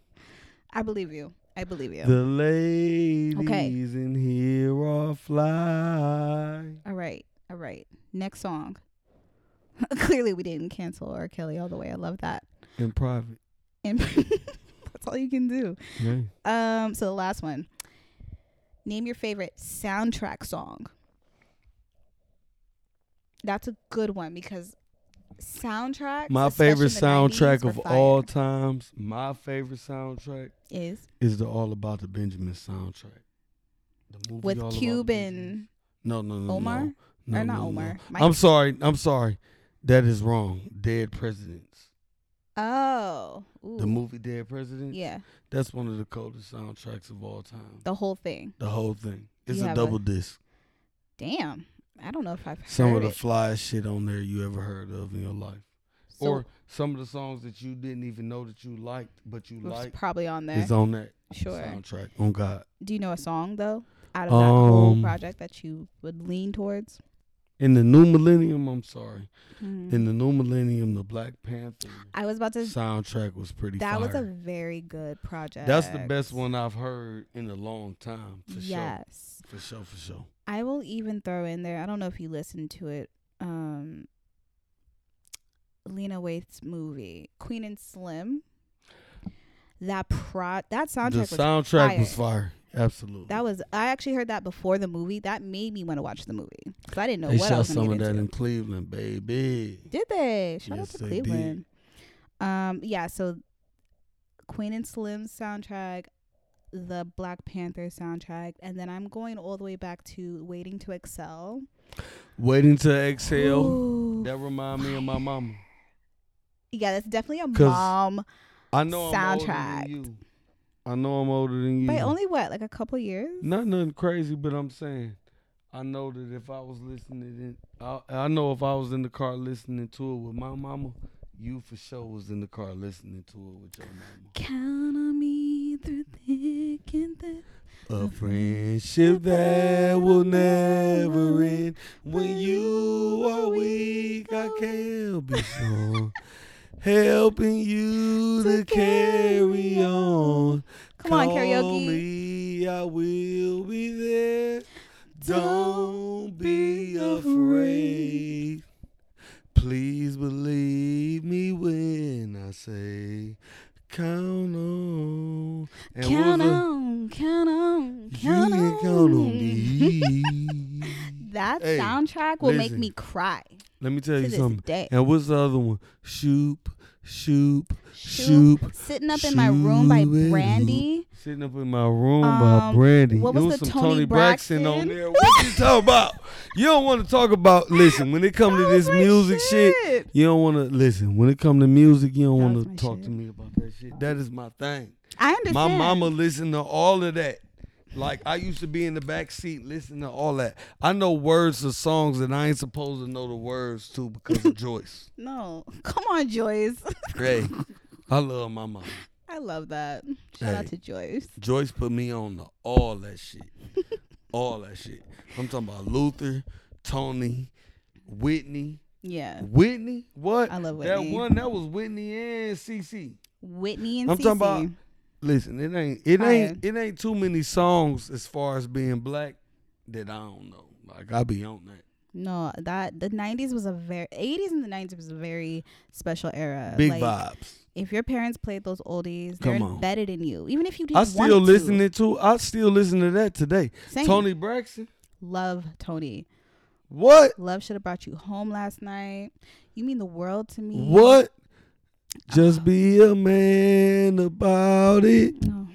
I believe you. I believe you. The ladies okay. in here are fly. All right. All right. Next song. Clearly, we didn't cancel R. Kelly all the way. I love that. In private. In That's all you can do. Nice. Um. So the last one. Name your favorite soundtrack song. That's a good one because soundtrack. My favorite soundtrack of all times. My favorite soundtrack is is the All About the Benjamins soundtrack. The movie with Cuban. No, no, no, Omar no, or not no, Omar. No. I'm sorry. I'm sorry. That is wrong. Dead Presidents. Oh. Ooh. The movie Dead Presidents? Yeah. That's one of the coldest soundtracks of all time. The whole thing? The whole thing. It's a double a... disc. Damn. I don't know if I've heard Some of the flyest shit on there you ever heard of in your life. So or some of the songs that you didn't even know that you liked, but you liked. Probably on there. It's on that sure. soundtrack. Oh, God. Do you know a song, though, out of that um, whole project that you would lean towards? In the new millennium, I'm sorry. Mm-hmm. In the new millennium, the Black Panther I was about to soundtrack was pretty That fire. was a very good project. That's the best one I've heard in a long time, for yes. sure. For sure, for sure. I will even throw in there, I don't know if you listened to it, um, Lena Waithe's movie, Queen and Slim. That pro that soundtrack the was soundtrack fire. was fire. Absolutely. That was I actually heard that before the movie. That made me want to watch the movie because I didn't know they what else. They shot some of that into. in Cleveland, baby. Did they? Shout yes, out to Cleveland. Did. Um, yeah. So, Queen and Slim's soundtrack, the Black Panther soundtrack, and then I'm going all the way back to Waiting to Exhale. Waiting to Exhale. Ooh. That remind me of my mama. Yeah, that's definitely a mom I know soundtrack. I'm older than you. I know I'm older than you. By only what, like a couple years? Not nothing crazy, but I'm saying, I know that if I was listening, in, I, I know if I was in the car listening to it with my mama, you for sure was in the car listening to it with your mama. Count on me through thick and thin. A friendship that will never end. When you are weak, I can't be strong. Helping you to, to carry, carry on. Come Call on, karaoke. Me, I will be there. Don't, Don't be afraid. Please believe me when I say, count on. And count on, the, count on, count on. You can count on me. That hey, soundtrack will listen. make me cry. Let me tell you something. Day. And what's the other one? Shoop, shoop, shoop. shoop. Sitting up shoop in my room by Brandy. Sitting up in my room um, by Brandy. What was, was the some Tony, Tony Braxton? Braxton on there? What you talking about? You don't want to talk about. Listen, when it comes to this music shit. shit, you don't want to listen. When it comes to music, you don't want to talk shit. to me about that shit. That is my thing. I understand. My mama listened to all of that. Like, I used to be in the back seat listening to all that. I know words to songs that I ain't supposed to know the words to because of Joyce. No. Come on, Joyce. Hey, I love my mom. I love that. Shout hey, out to Joyce. Joyce put me on to all that shit. All that shit. I'm talking about Luther, Tony, Whitney. Yeah. Whitney? What? I love Whitney. That one, that was Whitney and Cece. Whitney and Cece. I'm talking about... Listen, it ain't it ain't it ain't too many songs as far as being black that I don't know. Like, I be on that. No, that the nineties was a very eighties and the nineties was a very special era. Big like, vibes. If your parents played those oldies, they're embedded in you. Even if you didn't. I still listen to. to I still listen to that today. Same. Tony Braxton. Love Tony. What? Love Should Have Brought You Home Last Night. You Mean the World to Me. What? Just oh. be a man about it. Oh.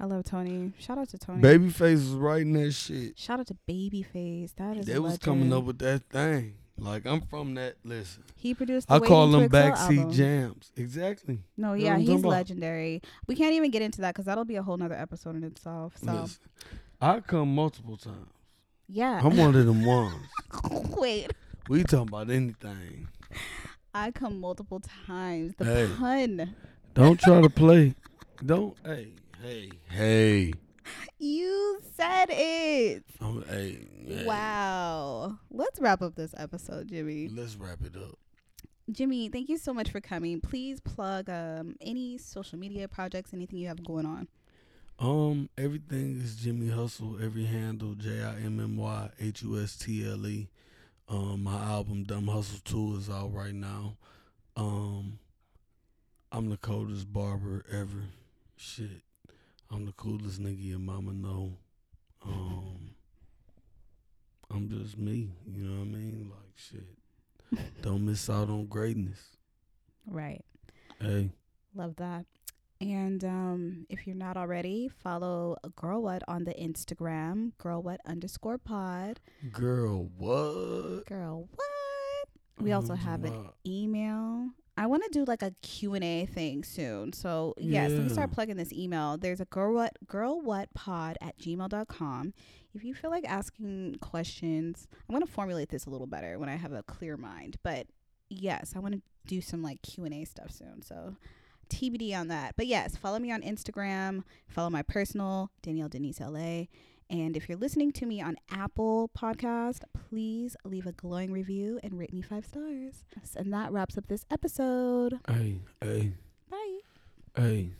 I love Tony. Shout out to Tony. Babyface was writing that shit. Shout out to Babyface. That is. They was coming up with that thing. Like, I'm from that. Listen. He produced. The I Waiting call them backseat album. jams. Exactly. No, yeah, he's legendary. We can't even get into that because that'll be a whole nother episode in itself. So, listen, I come multiple times. Yeah, I'm one of them ones. Wait. We talking about anything. I come multiple times. The hey, pun. Don't try to play. Don't. Hey, hey, hey. You said it. Oh, hey, hey. Wow. Let's wrap up this episode, Jimmy. Let's wrap it up. Jimmy, thank you so much for coming. Please plug um, any social media projects, anything you have going on. Um, everything is Jimmy Hustle. Every handle, J I M M Y H U S T L E. Um, my album Dumb Hustle two is out right now. Um, I'm the coldest barber ever. Shit. I'm the coolest nigga your mama know. Um, I'm just me. You know what I mean? Like, shit. Don't miss out on greatness. Right. Hey. Love that. And um, if you're not already, follow Girl What on the Instagram, Girl What underscore pod. Girl What? Girl What? We also have an email. I want to do like a Q and A thing soon. So, yes, yeah. Let me start plugging this email. There's a Girl What, Girl What pod at gmail dot com. If you feel like asking questions, I'm going to formulate this a little better when I have a clear mind. But yes, I want to do some like Q and A stuff soon, so T B D on that. But yes, follow me on Instagram, follow my personal, Danielle Denise L A. And if you're listening to me on Apple Podcast, please leave a glowing review and rate me five stars. And that wraps up this episode. Hey, hey. Bye. Hey.